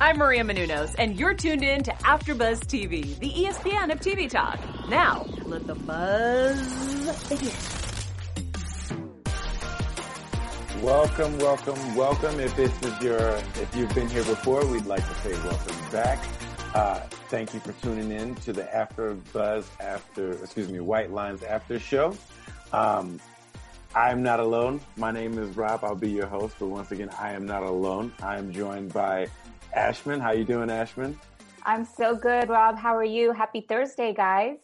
I'm Maria Menounos, and you're tuned in to After Buzz TV, the ESPN of TV talk. Now, let the buzz begin. Welcome, welcome, welcome. If you've been here before, we'd like to say welcome back. Thank you for tuning in to the After Buzz White Lines After Show. I'm not alone. My name is Rob. I'll be your host, but once again, I am not alone. I am joined by Ashman. How you doing, Ashman? I'm so good, Rob. How are you? Happy Thursday, guys.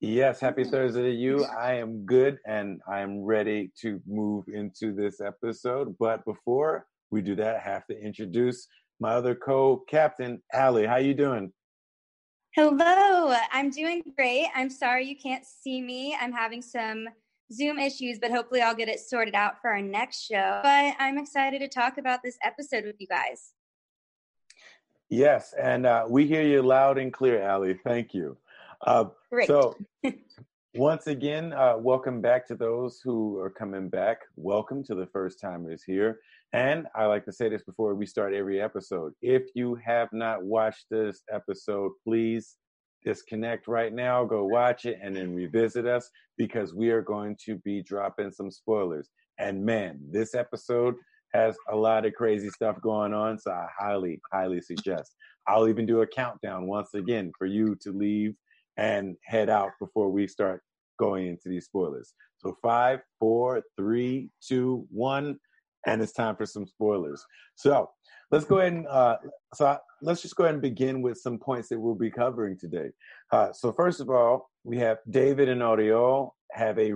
Yes, happy Thursday to you. I am good, and I am ready to move into this episode. But before we do that, I have to introduce my other co-captain, Allie. How you doing? Hello. I'm doing great. I'm sorry you can't see me. I'm having some Zoom issues, but hopefully I'll get it sorted out for our next show. But I'm excited to talk about this episode with you guys. Yes, and we hear you loud and clear, Allie. Thank you. Great. So, once again, welcome back to those who are coming back. Welcome to the first timers here. And I like to say this before we start every episode. If you have not watched this episode, please disconnect right now, go watch it, and then revisit us, because we are going to be dropping some spoilers. And man, this episode has a lot of crazy stuff going on, so I highly, highly suggest. I'll even do a countdown once again for you to leave and head out before we start going into these spoilers. So 5, 4, 3, 2, 1, and it's time for some spoilers. So let's go ahead and let's just go ahead and begin with some points that we'll be covering today. So first of all, we have David and Oriol have a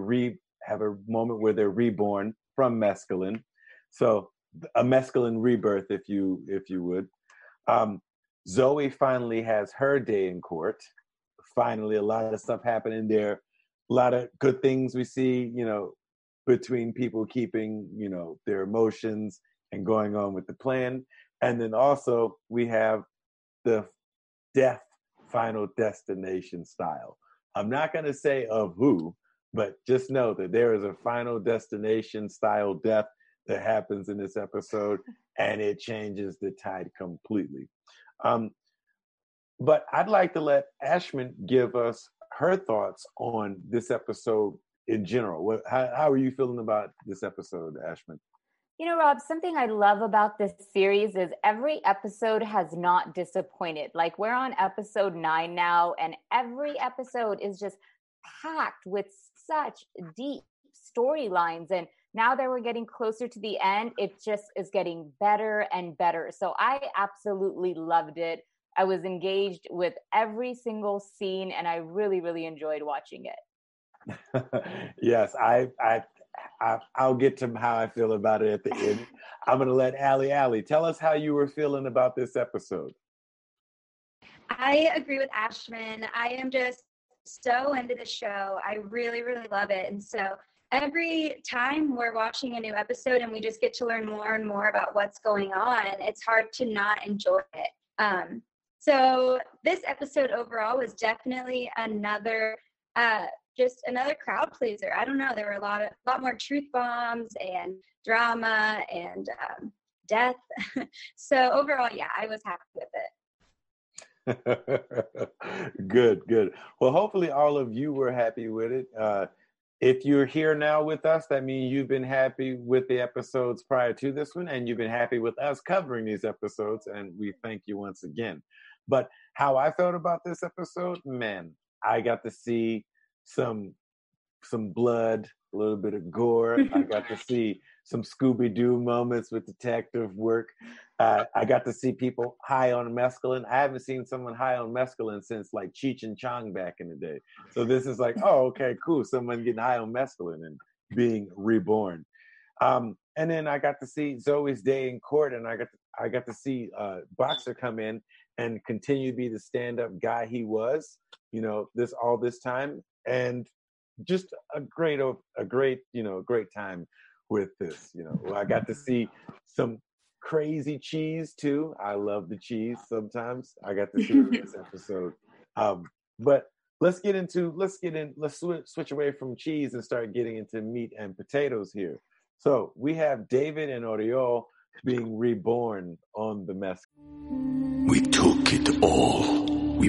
moment where they're reborn from mescaline. So a mescaline rebirth, if you would. Zoe finally has her day in court. Finally, a lot of stuff happening there. A lot of good things we see, between people keeping, their emotions and going on with the plan. And then also we have the death final destination style. I'm not going to say of who, but just know that there is a final destination style death that happens in this episode, and it changes the tide completely. But I'd like to let Ashman give us her thoughts on this episode in general. How are you feeling about this episode, Ashman? Rob, something I love about this series is every episode has not disappointed. Like, we're on episode 9 now, and every episode is just packed with such deep storylines, and now that we're getting closer to the end, it just is getting better and better. So I absolutely loved it. I was engaged with every single scene, and I really, really enjoyed watching it. Yes, I'll get to how I feel about it at the end. I'm going to let Allie, tell us how you were feeling about this episode. I agree with Ashman. I am just so into the show. I really, really love it. And so every time we're watching a new episode and we just get to learn more and more about what's going on, it's hard to not enjoy it. So this episode overall was definitely another crowd pleaser. I don't know. There were a lot more truth bombs and drama and death. So overall, yeah, I was happy with it. Good. Well, hopefully all of you were happy with it. If you're here now with us, that means you've been happy with the episodes prior to this one, and you've been happy with us covering these episodes, and we thank you once again. But how I felt about this episode, man, I got to see some blood, a little bit of gore. I got to see some Scooby-Doo moments with detective work. I got to see people high on mescaline. I haven't seen someone high on mescaline since like Cheech and Chong back in the day. So this is like, oh, okay, cool. Someone getting high on mescaline and being reborn. And then I got to see Zoe's day in court, and I got to see Boxer come in and continue to be the stand-up guy he was, you know, this time. And just a great time with this, you know. I got to see some crazy cheese too. I love the cheese sometimes. I got to see it in this episode. But let's switch away from cheese and start getting into meat and potatoes here. So we have David and Oriol being reborn on the mess. We took it all. We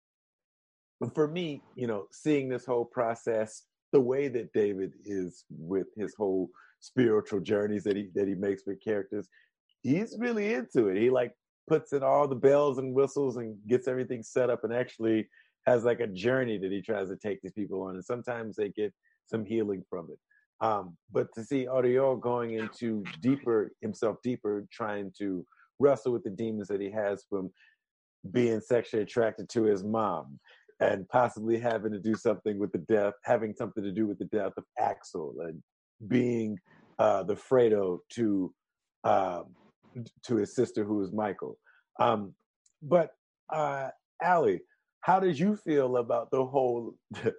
for me, you know, seeing this whole process... the way that David is with his whole spiritual journeys that he makes with characters, he's really into it. He like puts in all the bells and whistles and gets everything set up and actually has like a journey that he tries to take these people on. And sometimes they get some healing from it. But to see Oriol going into himself deeper, trying to wrestle with the demons that he has from being sexually attracted to his mom, and possibly having something to do with the death of Axel, and being the Fredo to his sister, who is Michael. But Allie, how did you feel about the whole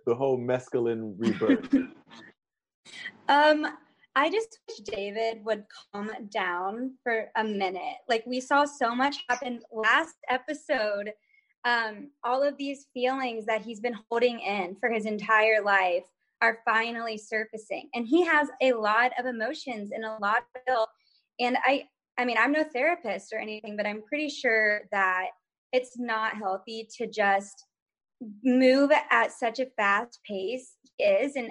mescaline rebirth? I just wish David would calm down for a minute. Like, we saw so much happen last episode. All of these feelings that he's been holding in for his entire life are finally surfacing. And he has a lot of emotions and a lot of guilt. And I mean, I'm no therapist or anything, but I'm pretty sure that it's not healthy to just move at such a fast pace is. And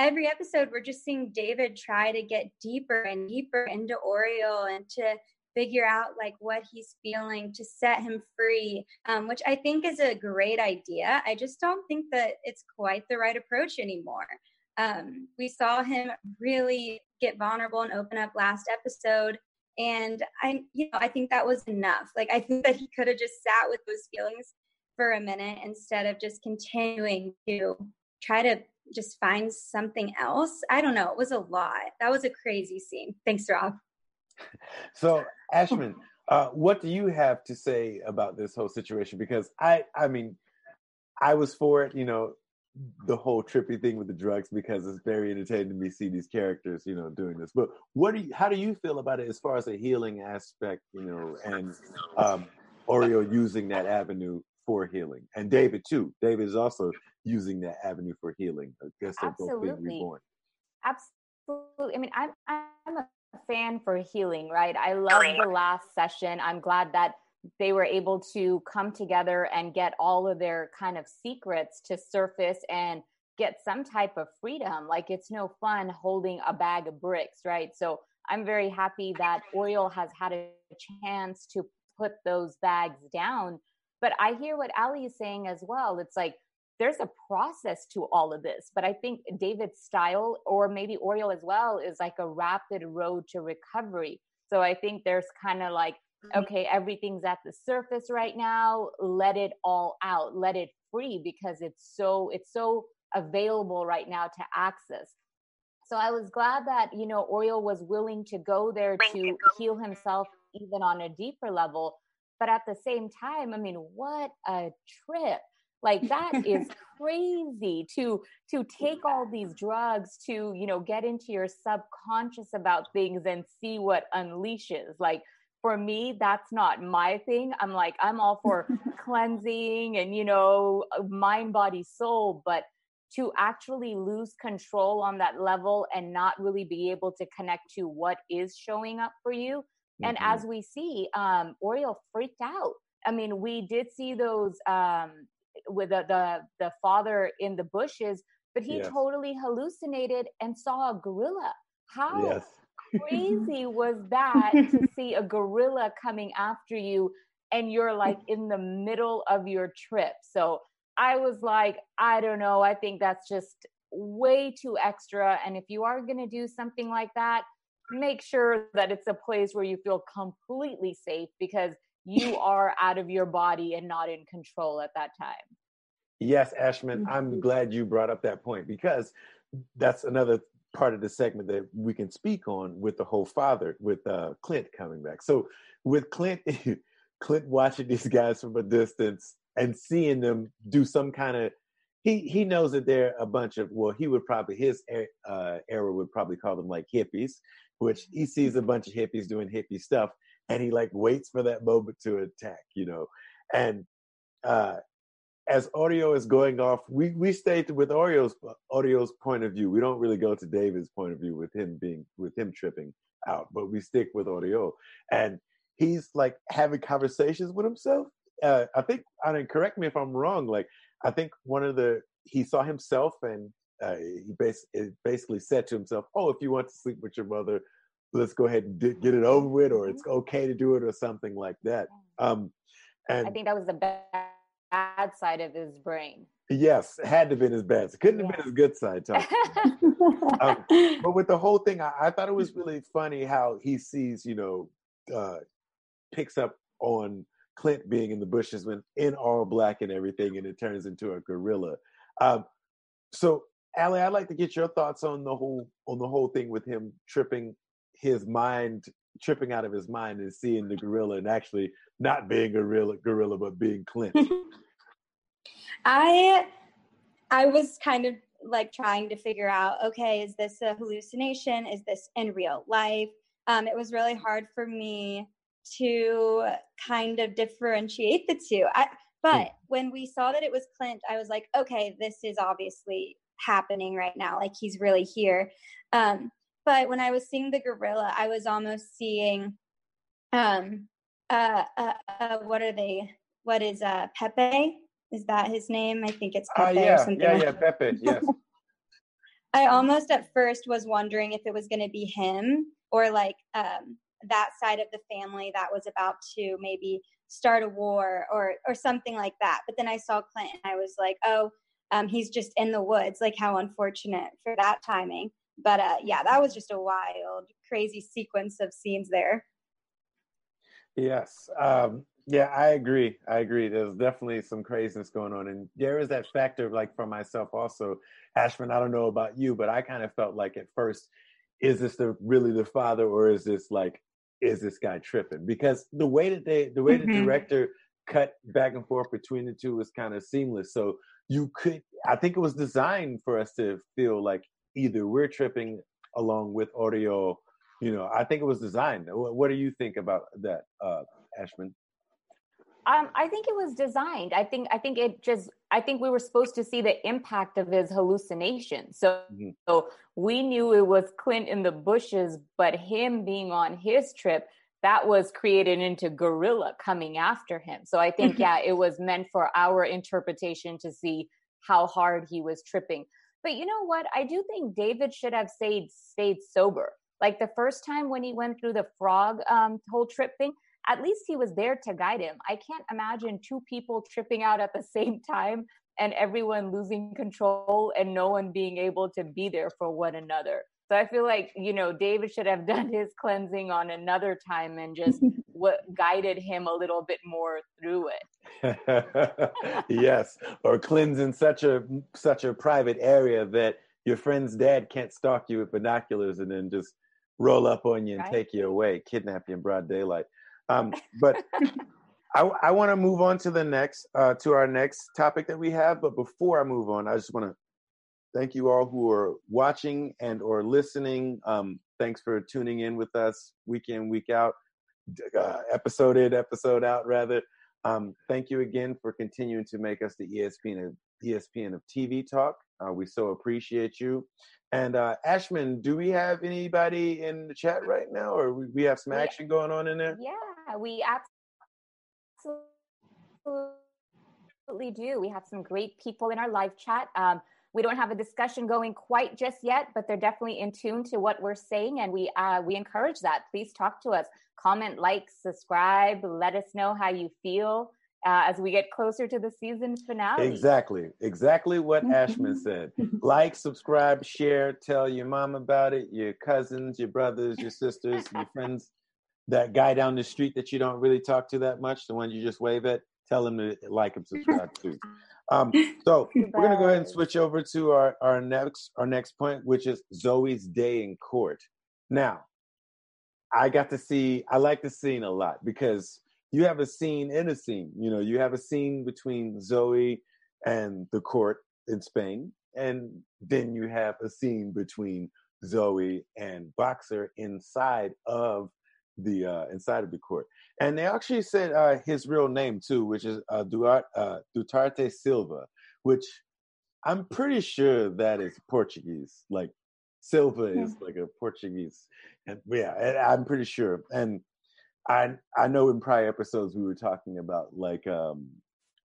every episode, we're just seeing David try to get deeper and deeper into Oriol and to figure out like what he's feeling, to set him free, which I think is a great idea. I just don't think that it's quite the right approach anymore. We saw him really get vulnerable and open up last episode. And I think that was enough. Like, I think that he could have just sat with those feelings for a minute instead of just continuing to try to just find something else. I don't know. It was a lot. That was a crazy scene. Thanks, Rob. So, Ashman, what do you have to say about this whole situation? Because I was for it, you know, the whole trippy thing with the drugs, because it's very entertaining to me see these characters, you know, doing this. But how do you feel about it as far as a healing aspect, you know, and Oriol using that avenue for healing, and David too. David is also using that avenue for healing. I guess they're both being reborn. Absolutely. I mean, I'm a fan for healing, right? I love the last session. I'm glad that they were able to come together and get all of their kind of secrets to surface and get some type of freedom. Like, it's no fun holding a bag of bricks, right? So I'm very happy that Oriol has had a chance to put those bags down. But I hear what Allie is saying as well. It's like, there's a process to all of this, but I think David's style, or maybe Oriol as well, is like a rapid road to recovery. So I think there's kind of like, okay, everything's at the surface right now. Let it all out, let it free, because it's so available right now to access. So I was glad that, you know, Oriol was willing to go there to heal himself even on a deeper level. But at the same time, I mean, what a trip. Like that is crazy to take all these drugs to, you know, get into your subconscious about things and see what unleashes. Like for me, that's not my thing. I'm like, I'm all for cleansing and, you know, mind, body, soul, but to actually lose control on that level and not really be able to connect to what is showing up for you. Mm-hmm. And as we see, Oriel freaked out. I mean, we did see those with the father in the bushes, but he yes. totally hallucinated and saw a gorilla. How yes. crazy was that to see a gorilla coming after you and you're like in the middle of your trip? So I was like, I don't know. I think that's just way too extra. And if you are going to do something like that, make sure that it's a place where you feel completely safe, because you are out of your body and not in control at that time. Yes, Ashman, I'm glad you brought up that point, because that's another part of the segment that we can speak on with the whole father, with Clint coming back. So with Clint watching these guys from a distance and seeing them do some kind of, he knows that they're a bunch of, well, he would probably, his era would probably call them like hippies, which he sees a bunch of hippies doing hippie stuff. And he like waits for that moment to attack, you know. And as Oreo is going off, we stayed with Oreo's point of view. We don't really go to David's point of view with him tripping out, but we stick with Oreo. And he's like having conversations with himself. I think, I mean, correct me if I'm wrong. Like I think he saw himself, and he basically said to himself, "Oh, if you want to sleep with your mother, let's go ahead and get it over with, or it's okay to do it," or something like that. And I think that was the bad side of his brain. Yes, it had to have been his bad. It couldn't have been his good side. But with the whole thing, I thought it was really funny how he sees, you know, picks up on Clint being in the bushes when in all black and everything, and it turns into a gorilla. So, Allie, I'd like to get your thoughts on the whole thing with him tripping out of his mind and seeing the gorilla, and actually not being a gorilla, but being Clint. I was kind of like trying to figure out, okay, is this a hallucination? Is this in real life? It was really hard for me to kind of differentiate the two. But when we saw that it was Clint, I was like, okay, this is obviously happening right now. Like he's really here. But when I was seeing the gorilla, I was almost seeing, what are they? What is Pepe? Is that his name? I think it's Pepe or something. Yeah, Pepe, yes. I almost at first was wondering if it was going to be him, or like that side of the family that was about to maybe start a war or something like that. But then I saw Clint and I was like, oh, he's just in the woods. Like how unfortunate for that timing. But yeah, that was just a wild, crazy sequence of scenes there. Yes. Yeah, I agree. There's definitely some craziness going on. And there is that factor, like for myself also, Ashman, I don't know about you, but I kind of felt like at first, is this really the father, or is this guy tripping? Because the way the director cut back and forth between the two was kind of seamless. So I think it was designed for us to feel like, either we're tripping along with Oreo, you know. I think it was designed. What do you think about that, Ashman? I think it was designed. I think we were supposed to see the impact of his hallucination. So we knew it was Clint in the bushes, but him being on his trip, that was created into gorilla coming after him. So I think, yeah, it was meant for our interpretation to see how hard he was tripping. But you know what? I do think David should have stayed sober. Like the first time when he went through the frog whole trip thing, at least he was there to guide him. I can't imagine two people tripping out at the same time and everyone losing control and no one being able to be there for one another. So I feel like, you know, David should have done his cleansing on another time and just what guided him a little bit more through it. Yes, or cleanse in such a private area that your friend's dad can't stalk you with binoculars and then just roll up on you and take you away, kidnap you in broad daylight. But I want to move on to the next, to our next topic that we have. But before I move on, I just want to thank you all who are watching and or listening. Thanks for tuning in with us week in, week out, episode out. Thank you again for continuing to make us the ESPN of TV talk. We so appreciate you. And Ashman, do we have anybody in the chat right now, or we have some action going on in there? Yeah, we absolutely do. We have some great people in our live chat. We don't have a discussion going quite just yet, but they're definitely in tune to what we're saying, and we encourage that. Please talk to us. Comment, like, subscribe. Let us know how you feel as we get closer to the season finale. Exactly what Ashman said. Like, subscribe, share, tell your mom about it, your cousins, your brothers, your sisters, your friends, that guy down the street that you don't really talk to that much, the one you just wave at, tell him to like and subscribe too. So we're going to go ahead and switch over to our next point, which is Zoe's day in court. Now, I like the scene a lot because you have a scene in a scene. You know, you have a scene between Zoe and the court in Spain, and then you have a scene between Zoe and Boxer inside of the court. And they actually said his real name too, which is Duarte Silva, which I'm pretty sure that is Portuguese. Like Silva is like a Portuguese, and I'm pretty sure. And I know in prior episodes we were talking about like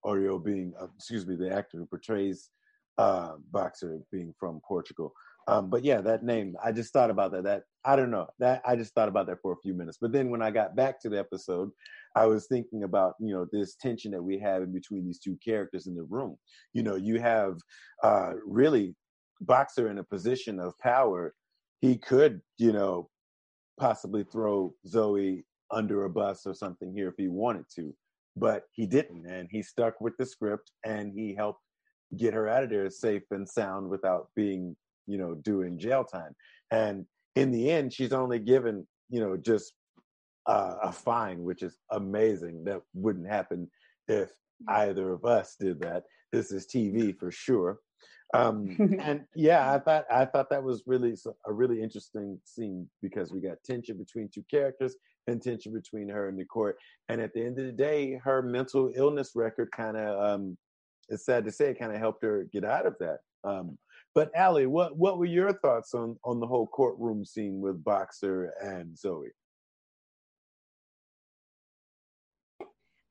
Oreo being, the actor who portrays Boxer being from Portugal. But yeah, that name, I just thought about that. I just thought about that for a few minutes. But then when I got back to the episode, I was thinking about, you know, this tension that we have in between these two characters in the room. You know, you have really Boxer in a position of power. He could, you know, possibly throw Zoe under a bus or something here if he wanted to, but he didn't. And he stuck with the script and he helped get her out of there safe and sound without being, you know, doing jail time. And in the end, she's only given, you know, just a fine, which is amazing. That wouldn't happen if either of us did that. This is TV for sure. And yeah, I thought that was really a really interesting scene because we got tension between two characters and tension between her and the court. And at the end of the day, her mental illness record kind of, it's sad to say, it kind of helped her get out of that. But Allie, what were your thoughts on the whole courtroom scene with Boxer and Zoe?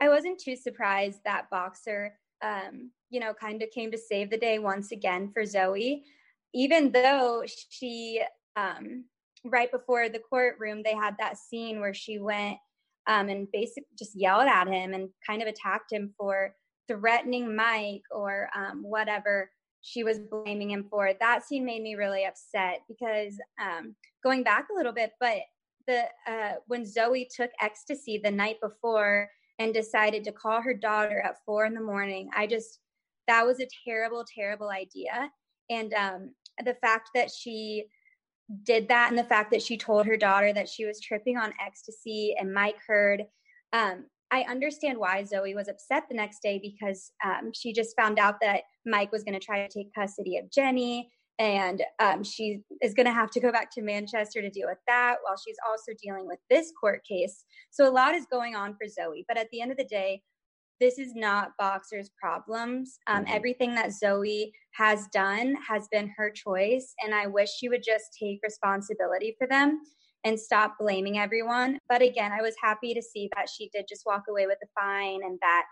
I wasn't too surprised that Boxer, you know, kind of came to save the day once again for Zoe, even though she, right before the courtroom, they had that scene where she went and basically just yelled at him and kind of attacked him for threatening Mike or whatever she was blaming him for. That scene made me really upset because going back a little bit, but when Zoe took ecstasy the night before and decided to call her daughter at 4 a.m, that was a terrible, terrible idea. And the fact that she did that and the fact that she told her daughter that she was tripping on ecstasy and Mike heard, I understand why Zoe was upset the next day because she just found out that Mike was going to try to take custody of Jenny, and she is going to have to go back to Manchester to deal with that while she's also dealing with this court case. So a lot is going on for Zoe, but at the end of the day, this is not Boxer's problems. Everything that Zoe has done has been her choice, and I wish she would just take responsibility for them and stop blaming everyone. But again, I was happy to see that she did just walk away with the fine, and that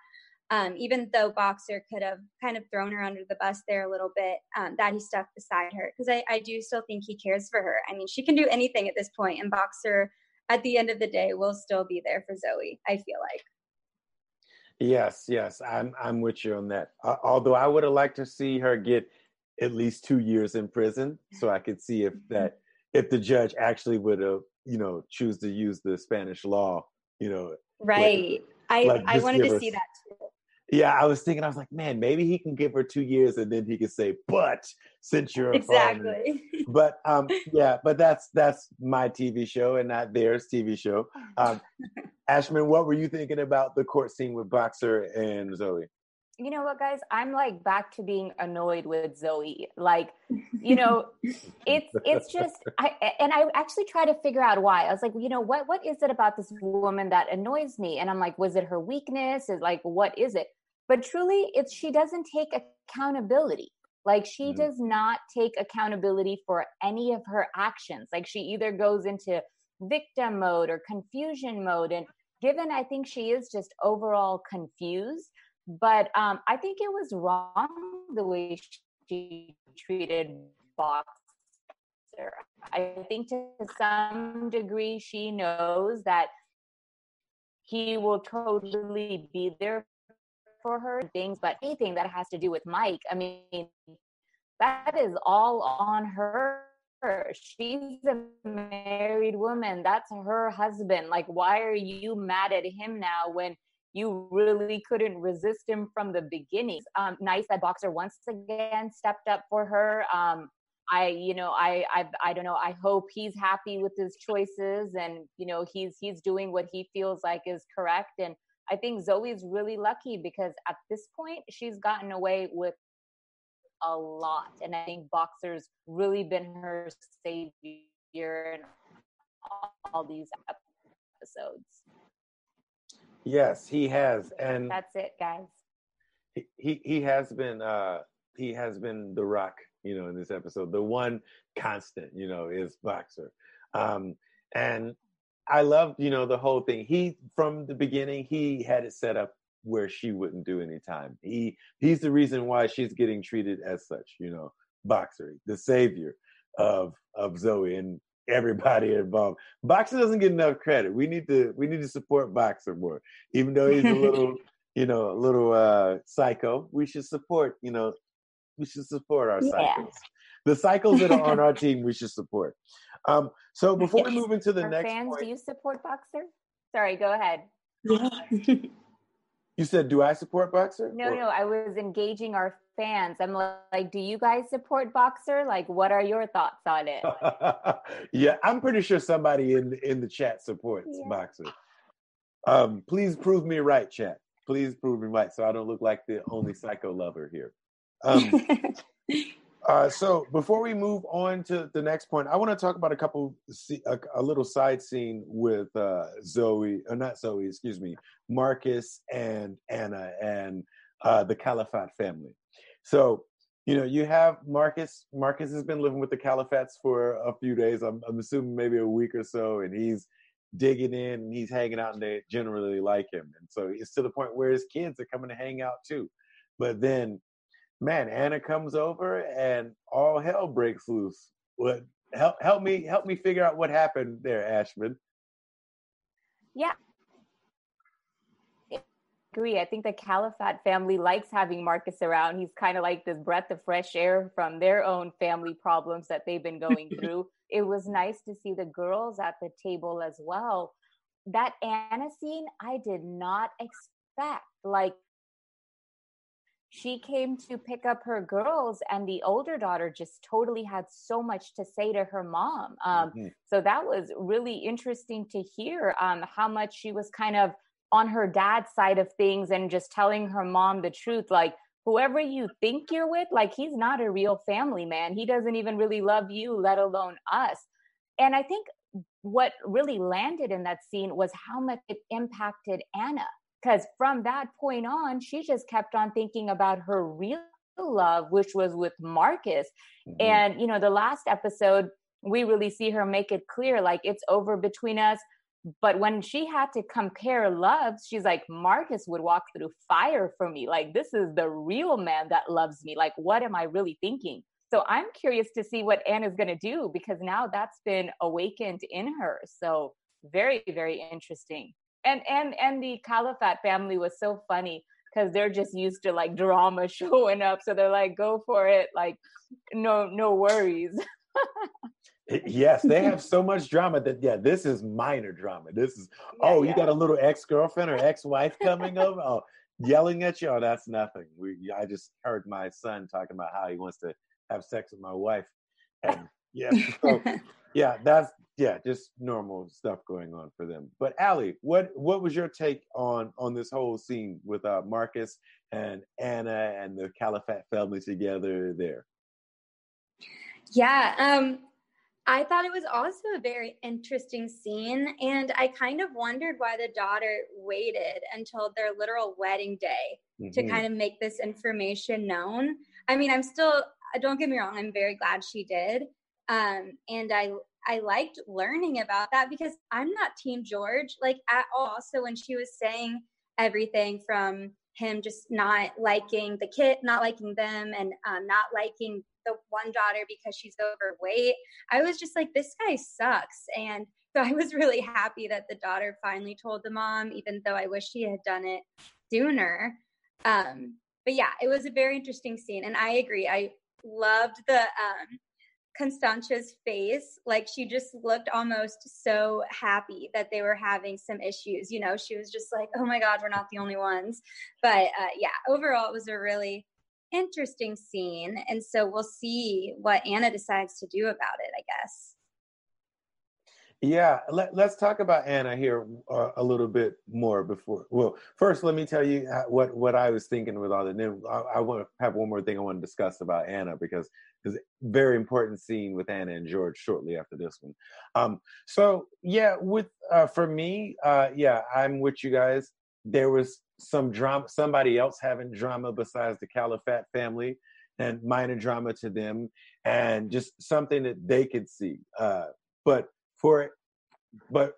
even though Boxer could have kind of thrown her under the bus there a little bit, that he stuck beside her. Because I do still think he cares for her. I mean, she can do anything at this point, and Boxer, at the end of the day, will still be there for Zoe, I feel like. Yes, I'm with you on that. Although I would have liked to see her get at least 2 years in prison, so I could see if the judge actually would have, you know, choose to use the Spanish law, you know. Right. Like I wanted to see that too. Yeah, I was thinking, I was like, man, maybe he can give her 2 years and then he can say, but since you're exactly. a farmer. But yeah, but that's my TV show and not theirs TV show. Ashman, what were you thinking about the court scene with Boxer and Zoe? You know what, guys? I'm like back to being annoyed with Zoe. Like, you know, it's just, I actually try to figure out why. I was like, you know, what is it about this woman that annoys me? And I'm like, was it her weakness? Is like, what is it? But truly, it's she doesn't take accountability. Like, she does not take accountability for any of her actions. Like, she either goes into victim mode or confusion mode. And given, I think she is just overall confused. But I think it was wrong the way she treated Boxer. I think to some degree she knows that he will totally be there for her things, but anything that has to do with Mike, I mean, that is all on her. She's a married woman. That's her husband. Like, why are you mad at him now when you really couldn't resist him from the beginning? Nice that Boxer once again stepped up for her. I don't know. I hope he's happy with his choices, and you know, he's doing what he feels like is correct. And I think Zoe's really lucky because at this point she's gotten away with a lot, and I think Boxer's really been her savior in all these episodes. Yes, he has, and that's it, guys. He has been the rock, you know, in this episode. The one constant, you know, is Boxer, and I love, you know, the whole thing. He from the beginning, he had it set up where she wouldn't do any time. He's the reason why she's getting treated as such, you know, Boxer, the savior of Zoe and everybody involved. Boxer doesn't get enough credit. We need to support Boxer more, even though he's a little, you know, a little psycho. We should support, you know, our psychos. The psychos that are on our team, we should support. So before we move into the next fans, point, do you support Boxer? Sorry, go ahead. You said, do I support Boxer? No, I was engaging our fans. I'm like, do you guys support Boxer? Like, what are your thoughts on it? Yeah, I'm pretty sure somebody in the chat supports Boxer. Please prove me right, chat. Please prove me right so I don't look like the only psycho lover here. So before we move on to the next point, I want to talk about a little side scene with Marcus and Anna and the Calafat family. So, you know, you have Marcus. Marcus has been living with the Calafats for a few days. I'm assuming maybe a week or so, and he's digging in and he's hanging out, and they generally like him. And so it's to the point where his kids are coming to hang out too. But then, man, Anna comes over and all hell breaks loose. What? Help me figure out what happened there, Ashman. Yeah. I agree. I think the Calafat family likes having Marcus around. He's kind of like this breath of fresh air from their own family problems that they've been going through. It was nice to see the girls at the table as well. That Anna scene, I did not expect. Like, she came to pick up her girls, and the older daughter just totally had so much to say to her mom. So that was really interesting to hear how much she was kind of on her dad's side of things and just telling her mom the truth. Like, whoever you think you're with, like, he's not a real family man. He doesn't even really love you, let alone us. And I think what really landed in that scene was how much it impacted Anna. Because from that point on, she just kept on thinking about her real love, which was with Marcus. Mm-hmm. And, you know, the last episode, we really see her make it clear, like, it's over between us. But when she had to compare loves, she's like, Marcus would walk through fire for me. Like, this is the real man that loves me. Like, what am I really thinking? So I'm curious to see what Anna's going to do, because now that's been awakened in her. So very, very interesting. And the Calafat family was so funny because they're just used to, like, drama showing up. So they're like, go for it. Like, no worries. Yes, they have so much drama that, yeah, this is minor drama. This is, you got a little ex-girlfriend or ex-wife coming over? Oh, Yelling at you, oh, that's nothing. I just heard my son talking about how he wants to have sex with my wife. And yeah, so, yeah, that's, yeah, just normal stuff going on for them. But Allie, what was your take on this whole scene with Marcus and Anna and the Calafat family together there? Yeah, I thought it was also a very interesting scene, and I kind of wondered why the daughter waited until their literal wedding day to kind of make this information known. I mean, I'm still, don't get me wrong, I'm very glad she did. And I liked learning about that because I'm not Team George, like, at all. So when she was saying everything from him just not liking the kid, not liking them, and not liking the one daughter because she's overweight, I was just like, this guy sucks. And so I was really happy that the daughter finally told the mom, even though I wish she had done it sooner. But yeah, it was a very interesting scene. And I agree. I loved the Constantia's face. Like, she just looked almost so happy that they were having some issues. You know, she was just like, oh my God, we're not the only ones. But yeah, overall, it was a really interesting scene, and so we'll see what Anna decides to do about it, I guess. Yeah, let's talk about Anna here a little bit more before. Well, first, let me tell you what I was thinking with all the new. I want to have one more thing I want to discuss about Anna, because there's a very important scene with Anna and George shortly after this one. So yeah, with for me, yeah, I'm with you guys. There was some drama, somebody else having drama besides the Calafat family, and minor drama to them, and just something that they could see. But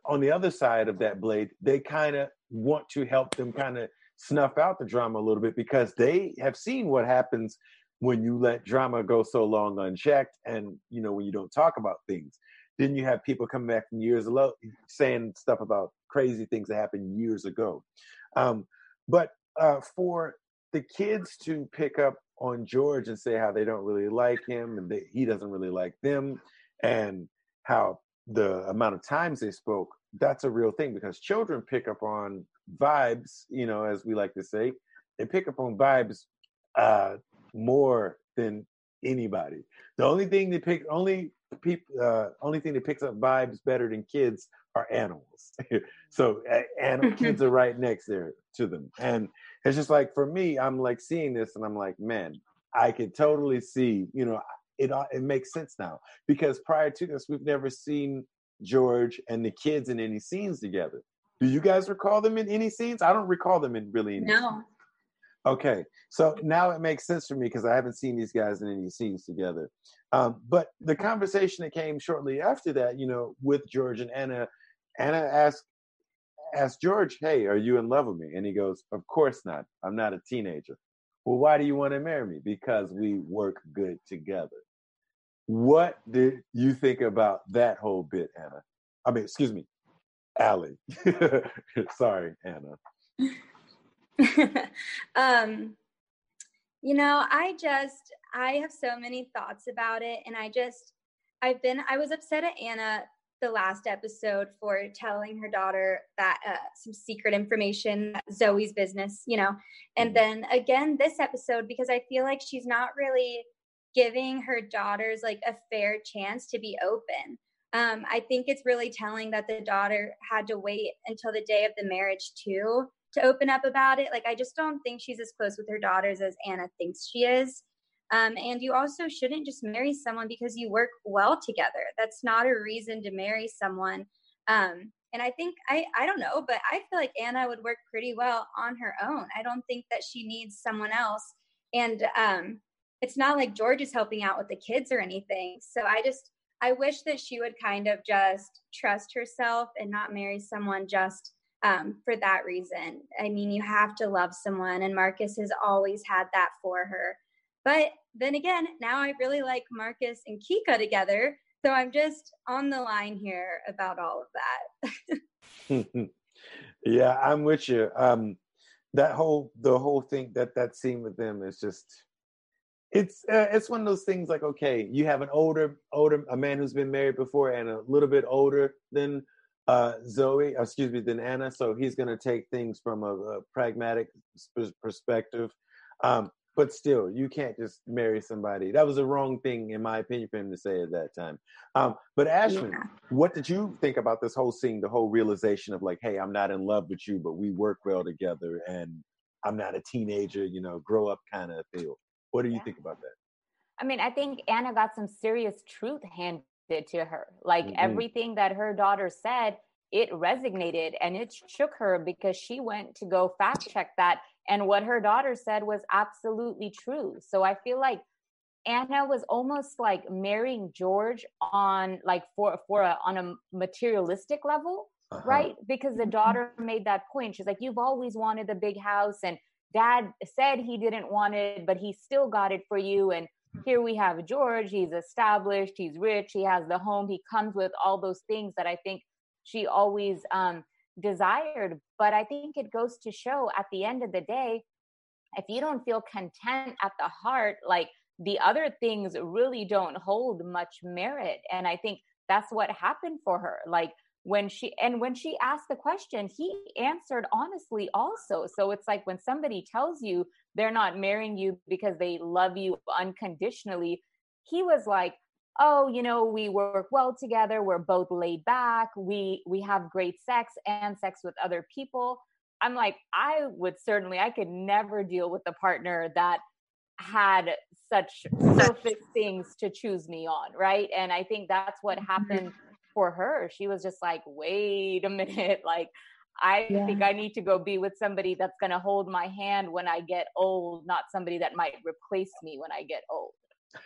on the other side of that blade, they kind of want to help them kind of snuff out the drama a little bit, because they have seen what happens when you let drama go so long unchecked, and, you know, when you don't talk about things. Then you have people coming back from years ago saying stuff about crazy things that happened years ago. But for the kids to pick up on George and say how they don't really like him, and he doesn't really like them, and how the amount of times they spoke, that's a real thing, because children pick up on vibes, you know, as we like to say. They pick up on vibes more than anybody. The only thing they pick, only thing that picks up vibes better than kids are animals. So kids are right next there to them. And it's just like, for me, I'm like seeing this and I'm like, man, I could totally see, you know, it makes sense now, because prior to this, we've never seen George and the kids in any scenes together. Do you guys recall them in any scenes? I don't recall them in really any scenes. Okay, so now it makes sense for me, because I haven't seen these guys in any scenes together. But the conversation that came shortly after that, you know, with George and Anna, Anna asked George, hey, are you in love with me? And he goes, of course not. I'm not a teenager. Well, why do you want to marry me? Because we work good together. What did you think about that whole bit, Anna? I mean, excuse me, Allie. Sorry, Anna. You know, I have so many thoughts about it, and I was upset at Anna the last episode for telling her daughter that some secret information, Zoe's business, you know, and then again this episode, because I feel like she's not really giving her daughters like a fair chance to be open. I think it's really telling that the daughter had to wait until the day of the marriage too to open up about it. Like, I just don't think she's as close with her daughters as Anna thinks she is. And you also shouldn't just marry someone because you work well together. That's not a reason to marry someone. And I think, I don't know, but I feel like Anna would work pretty well on her own. I don't think that she needs someone else. And it's not like George is helping out with the kids or anything. So I wish that she would kind of just trust herself and not marry someone just for that reason. I mean, you have to love someone, and Marcus has always had that for her. But then again, now I really like Marcus and Kika together, so I'm just on the line here about all of that. Yeah, I'm with you. The whole thing, that scene with them is just, it's one of those things like, okay, you have an older man who's been married before and a little bit older than than Anna. So he's going to take things from a pragmatic perspective. But still, you can't just marry somebody. That was the wrong thing, in my opinion, for him to say at that time. But Ashton, what did you think about this whole scene, the whole realization of like, hey, I'm not in love with you, but we work well together and I'm not a teenager, you know, grow up kind of feel. What do you think about that? I mean, I think Anna got some serious truth handed to her. Like everything that her daughter said, it resonated and it shook her because she went to go fact check that. And what her daughter said was absolutely true. So I feel like Anna was almost like marrying George on like on a materialistic level, right? Because the daughter made that point. She's like, you've always wanted the big house and dad said he didn't want it, but he still got it for you. And here we have George, he's established, he's rich, he has the home, he comes with all those things that I think she always desired. But I think it goes to show at the end of the day, if you don't feel content at the heart, like the other things really don't hold much merit. And I think that's what happened for her. Like when she asked the question, he answered honestly also. So it's like when somebody tells you they're not marrying you because they love you unconditionally, he was like, oh, you know, we work well together. We're both laid back. We have great sex and sex with other people. I'm like, I could never deal with a partner that had such perfect things to choose me on, right? And I think that's what happened for her. She was just like, wait a minute. Like, I think I need to go be with somebody that's going to hold my hand when I get old, not somebody that might replace me when I get old.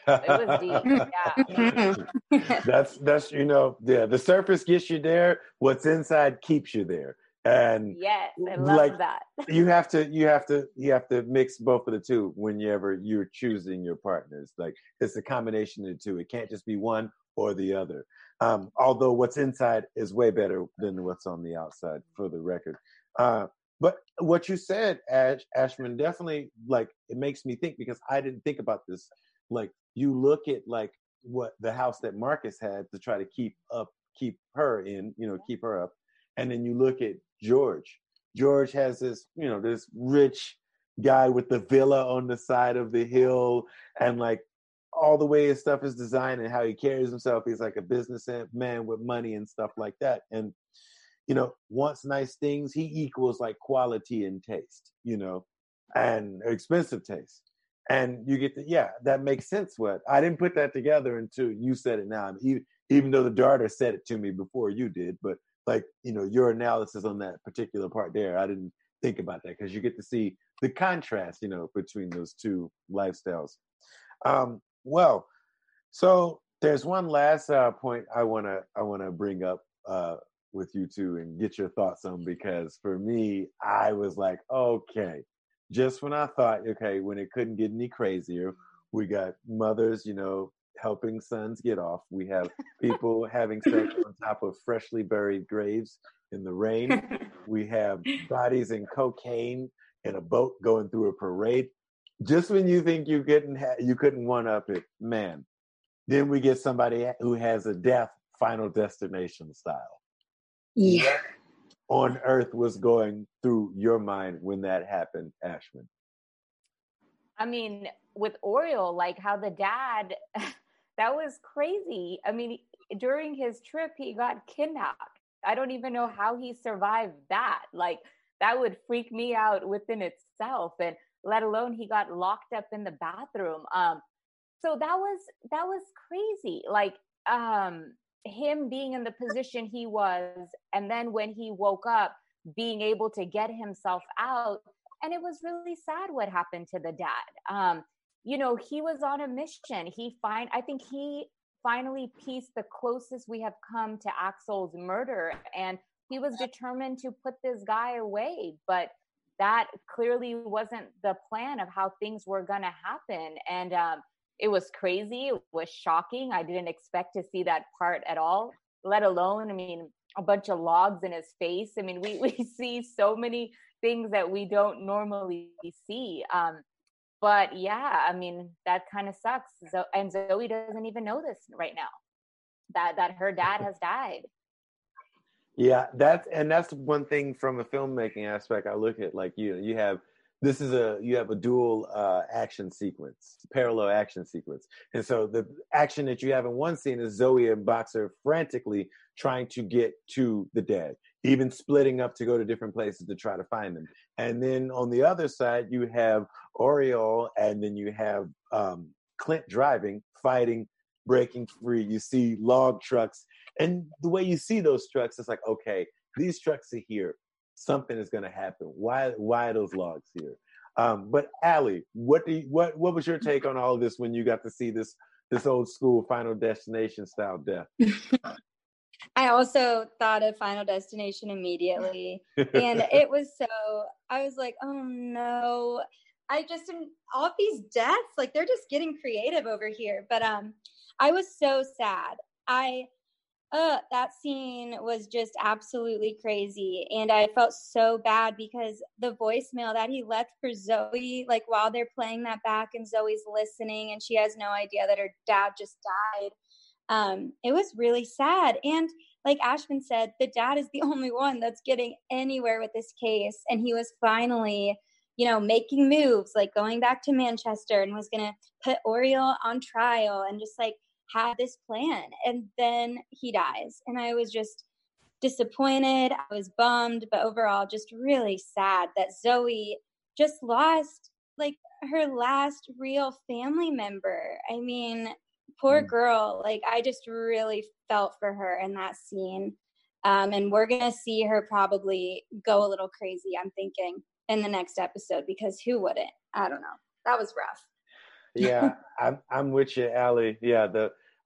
It was deep. Yeah. That's you know, yeah, the surface gets you there, what's inside keeps you there. And yes, I love like, that. you have to mix both of the two whenever you're choosing your partners. Like it's a combination of the two. It can't just be one or the other. Although what's inside is way better than what's on the outside, for the record. But what you said, Ashman, definitely like it makes me think, because I didn't think about this. Like you look at like what the house that Marcus had to try to keep her up. And then you look at George. George has this, you know, this rich guy with the villa on the side of the hill, and like all the way his stuff is designed and how he carries himself. He's like a businessman with money and stuff like that. And, you know, wants nice things. He equals like quality and taste, you know, and expensive taste. And you get that makes sense. What I didn't put that together until you said it now. I mean, even though the daughter said it to me before you did, but like, you know, your analysis on that particular part there, I didn't think about that, because you get to see the contrast, you know, between those two lifestyles. Well, so there's one last point I wanna bring up with you two and get your thoughts on, because for me, I was like, okay. Just when I thought, okay, when it couldn't get any crazier, we got mothers, you know, helping sons get off. We have people having sex on top of freshly buried graves in the rain. We have bodies in cocaine in a boat going through a parade. Just when you think you couldn't one-up it, man. Then we get somebody who has a death Final Destination style. Yeah. On earth was going through your mind when that happened, Ashman? I mean, with Oriole, like how the dad, that was crazy. I mean, during his trip, he got kidnapped. I don't even know how he survived that. Like, that would freak me out within itself. And let alone he got locked up in the bathroom. So that was crazy. Like, him being in the position he was, and then when he woke up, being able to get himself out. And it was really sad what happened to the dad. You know, he was on a mission. I think he finally pieced the closest we have come to Axel's murder, and he was determined to put this guy away, but that clearly wasn't the plan of how things were going to happen. And, it was crazy. It was shocking. I didn't expect to see that part at all, let alone, I mean, a bunch of logs in his face. I mean, we see so many things that we don't normally see. But yeah, I mean, that kind of sucks. And Zoe doesn't even know this right now, that her dad has died. Yeah, that's one thing from a filmmaking aspect. I look at, like, you have a dual action sequence, parallel action sequence. And so the action that you have in one scene is Zoe and Boxer frantically trying to get to the dead, even splitting up to go to different places to try to find them. And then on the other side, you have Oriole, and then you have Clint driving, fighting, breaking free. You see log trucks. And the way you see those trucks, it's like, okay, these trucks are here. Something is going to happen. Why are those logs here? But Allie, what was your take on all of this when you got to see this old school Final Destination style death? I also thought of Final Destination immediately. And it was I was like, oh no, all these deaths, like, they're just getting creative over here. But I was so sad. That scene was just absolutely crazy. And I felt so bad because the voicemail that he left for Zoe, like, while they're playing that back and Zoe's listening and she has no idea that her dad just died. It was really sad. And like Ashman said, the dad is the only one that's getting anywhere with this case. And he was finally, making moves, like going back to Manchester, and was going to put Oriole on trial and just like had this plan. And then he dies. And I was just disappointed. I was bummed, but overall just really sad that Zoe just lost like her last real family member. I mean, poor girl. Like, I just really felt for her in that scene. And we're going to see her probably go a little crazy, I'm thinking, in the next episode, because who wouldn't? I don't know. That was rough. Yeah, I'm with you, Allie. Yeah,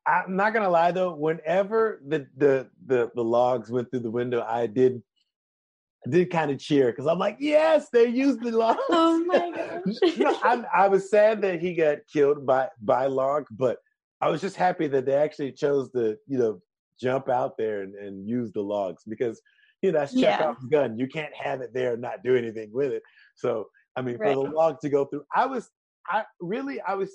I'm not going to lie, though. Whenever the logs went through the window, I did kind of cheer, because I'm like, yes, they used the logs. Oh, my gosh. I was sad that he got killed by log, but I was just happy that they actually chose to, jump out there and use the logs, because, that's Chekhov's gun. You can't have it there and not do anything with it. So, I mean, right. For the log to go through, I was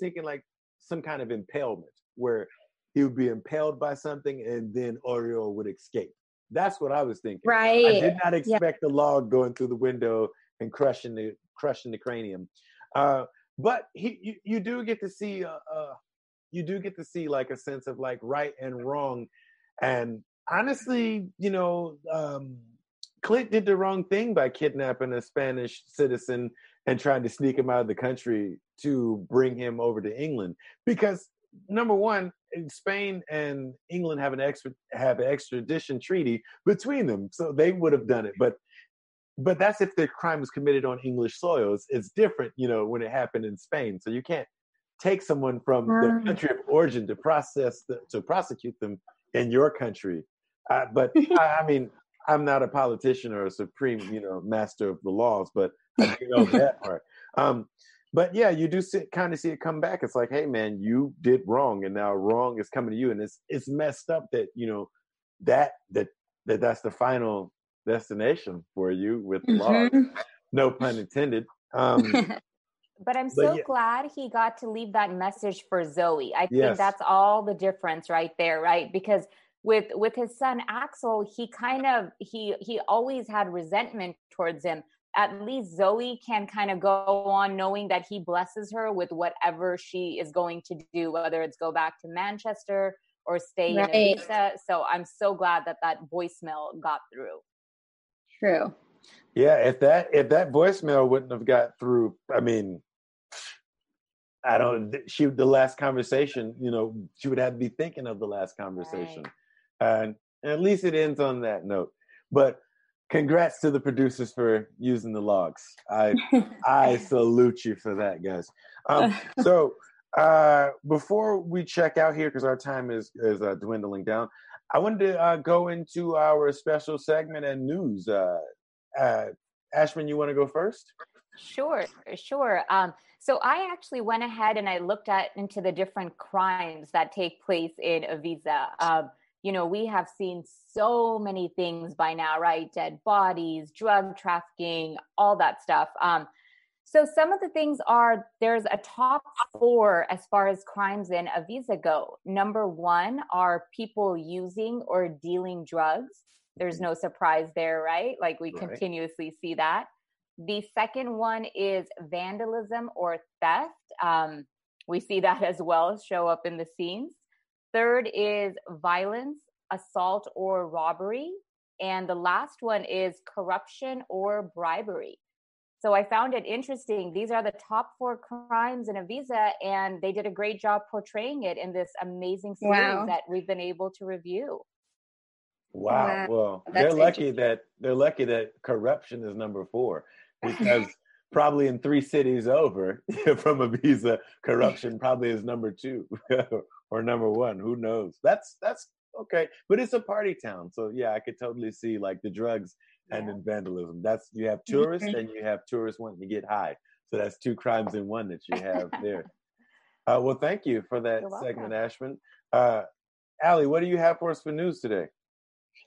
thinking like some kind of impalement, where he would be impaled by something and then Oriole would escape. That's what I was thinking. Right. I did not expect the log going through the window and crushing the cranium. But you do get to see like a sense of like right and wrong. And honestly, Clint did the wrong thing by kidnapping a Spanish citizen and trying to sneak him out of the country to bring him over to England. Because, number one, Spain and England have an extradition treaty between them, so they would have done it. But that's if the crime was committed on English soil. It's different, when it happened in Spain. So you can't take someone from their country of origin to prosecute them in your country. But, I mean, I'm not a politician or a supreme, master of the laws, but I do know that part. But yeah, you do kind of see it come back. It's like, hey man, you did wrong, and now wrong is coming to you, and it's messed up that that's the final destination for you with law. No pun intended. But I'm so glad he got to leave that message for Zoe. I think that's all the difference right there, right? Because with his son Axel, he always had resentment towards him. At least Zoe can kind of go on knowing that he blesses her with whatever she is going to do, whether it's go back to Manchester or stay in Ibiza. So I'm so glad that voicemail got through. True. Yeah, if that voicemail wouldn't have got through, I mean, the last conversation, she would have to be thinking of the last conversation. Right. And at least it ends on that note. But congrats to the producers for using the logs. I salute you for that, guys. So before we check out here, because our time is dwindling down, I wanted to go into our special segment and news. Ashman, you want to go first? Sure. So I actually went ahead and I looked into the different crimes that take place in Ibiza. We have seen so many things by now, right? Dead bodies, drug trafficking, all that stuff. So some of the things are, there's a top 4 as far as crimes in Ibiza go. Number 1 are people using or dealing drugs. There's no surprise there, right? Like we continuously see that. The second one is vandalism or theft. We see that as well show up in the scenes. Third is violence, assault, or robbery. And the last one is corruption or bribery. So I found it interesting. These are the top four crimes in Avisa, and they did a great job portraying it in this amazing series that we've been able to review. Wow. Well, they're lucky that corruption is number four, because probably in three cities over from Avisa, corruption probably is number two or number one. Who knows? That's okay. But it's a party town. So yeah, I could totally see like the drugs and then vandalism. That's, you have tourists and you have tourists wanting to get high. So that's two crimes in one that you have there. Well, thank you for that segment, Ashman. Allie, what do you have for us for news today?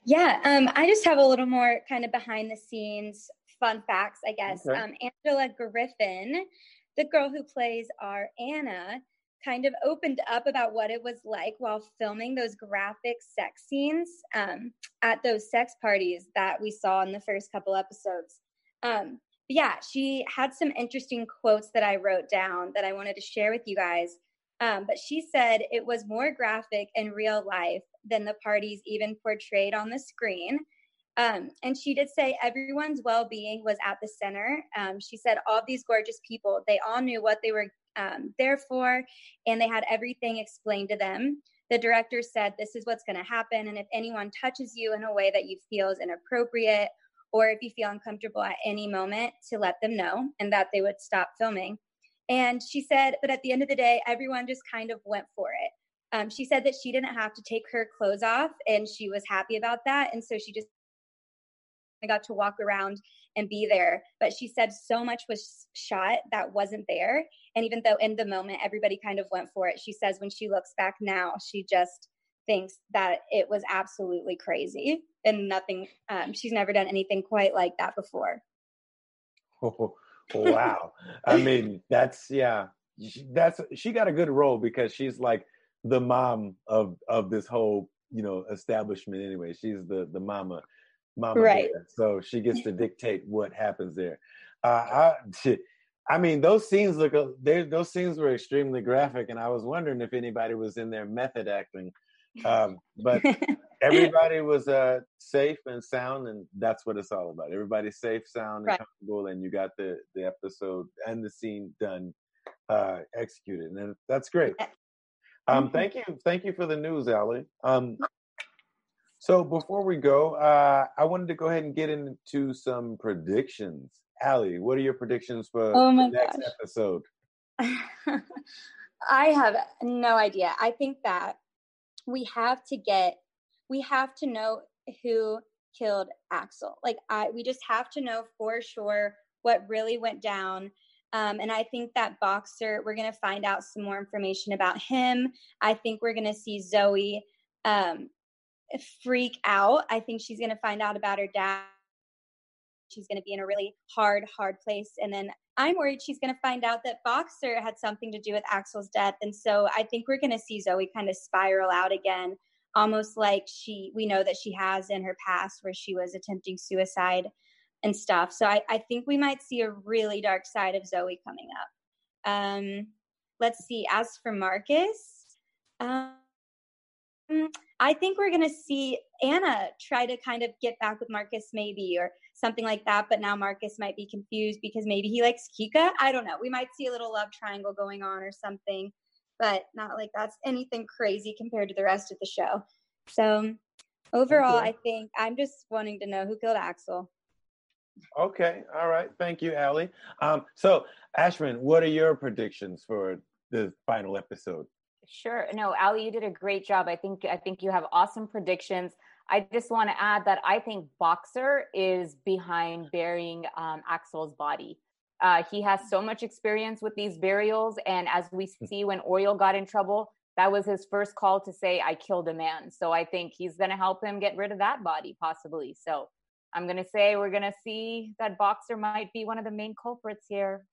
Yeah, I just have a little more kind of behind the scenes fun facts, I guess. Okay. Angela Griffin, the girl who plays our Anna, kind of opened up about what it was like while filming those graphic sex scenes at those sex parties that we saw in the first couple episodes. Yeah, she had some interesting quotes that I wrote down that I wanted to share with you guys. But she said it was more graphic in real life than the parties even portrayed on the screen. And she did say everyone's well-being was at the center. She said all these gorgeous people, they all knew what they were there for, and they had everything explained to them. The director said, this is what's going to happen. And if anyone touches you in a way that you feel is inappropriate, or if you feel uncomfortable at any moment, to let them know and that they would stop filming. And she said, but at the end of the day, everyone just kind of went for it. She said that she didn't have to take her clothes off, and she was happy about that. And so she just got to walk around and be there. But she said so much was shot that wasn't there. And even though in the moment, everybody kind of went for it, she says when she looks back now, she just thinks that it was absolutely crazy and nothing. She's never done anything quite like that before. Oh, wow. I mean, she got a good role because she's like the mom of this whole, establishment anyway. She's the mama. Right. There. So she gets to dictate what happens there. I mean, those scenes were extremely graphic, and I was wondering if anybody was in there method acting. But everybody was safe and sound, and that's what it's all about. Everybody's safe, sound, and comfortable, and you got the episode and the scene done, executed, and that's great. Thank you for the news, Allie. So before we go, I wanted to go ahead and get into some predictions. Allie, what are your predictions for the next episode? I have no idea. I think that we have to know who killed Axel. We just have to know for sure what really went down. And I think that Boxer, we're going to find out some more information about him. I think we're going to see Zoe freak out. I think she's going to find out about her dad. She's going to be in a really hard place. And then I'm worried she's going to find out that Boxer had something to do with Axel's death. And so I think we're going to see Zoe kind of spiral out again, almost like we know that she has in her past where she was attempting suicide and stuff. So I think we might see a really dark side of Zoe coming up. Let's see. As for Marcus, I think we're going to see Anna try to kind of get back with Marcus maybe, or something like that. But now Marcus might be confused because maybe he likes Kika. I don't know. We might see a little love triangle going on or something, but not like that's anything crazy compared to the rest of the show. So overall, I think I'm just wanting to know who killed Axel. Okay. All right. Thank you, Allie. So Ashman, what are your predictions for the final episode? Sure. No, Allie, you did a great job. I think you have awesome predictions. I just want to add that I think Boxer is behind burying Axel's body. He has so much experience with these burials. And as we see, when Oriole got in trouble, that was his first call to say, I killed a man. So I think he's going to help him get rid of that body, possibly. So I'm going to say we're going to see that Boxer might be one of the main culprits here.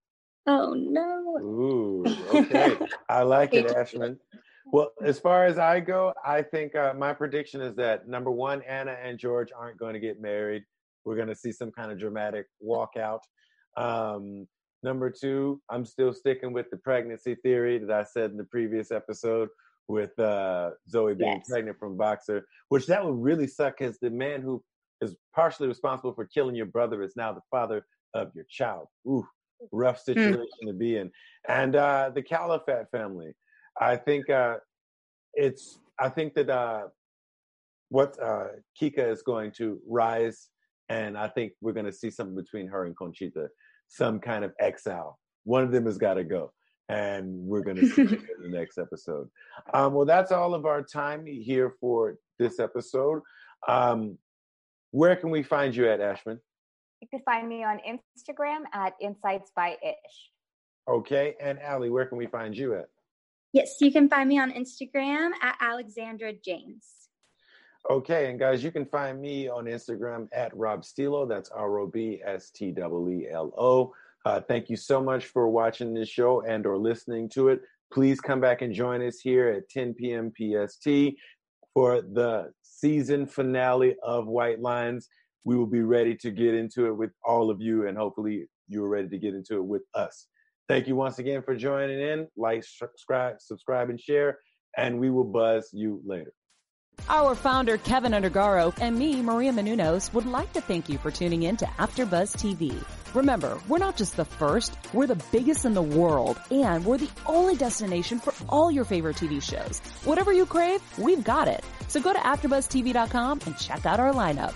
Oh, no. Ooh, okay. I like it, Ashman. Well, as far as I go, I think my prediction is that, number one, Anna and George aren't going to get married. We're going to see some kind of dramatic walkout. Number two, I'm still sticking with the pregnancy theory that I said in the previous episode with Zoe being pregnant from Boxer, which that would really suck because the man who is partially responsible for killing your brother is now the father of your child. Ooh, rough situation to be in. And the Calafat family. I think I think that Kika is going to rise, and I think we're going to see something between her and Conchita, some kind of exile. One of them has got to go, and we're going to see it in the next episode. Well, that's all of our time here for this episode. Where can we find you at, Ashman? You can find me on Instagram at Insights by Ish. Okay, and Allie, where can we find you at? Yes, you can find me on Instagram at Alexandra James. Okay, and guys, you can find me on Instagram at Rob Stilo. That's ROBSTEELO. Thank you so much for watching this show and or listening to it. Please come back and join us here at 10 p.m. PST for the season finale of White Lines. We will be ready to get into it with all of you, and hopefully you are ready to get into it with us. Thank you once again for joining in. Like, subscribe, and share, and we will buzz you later. Our founder, Kevin Undergaro, and me, Maria Menounos, would like to thank you for tuning in to AfterBuzz TV. Remember, we're not just the first, we're the biggest in the world, and we're the only destination for all your favorite TV shows. Whatever you crave, we've got it. So go to AfterBuzzTV.com and check out our lineup.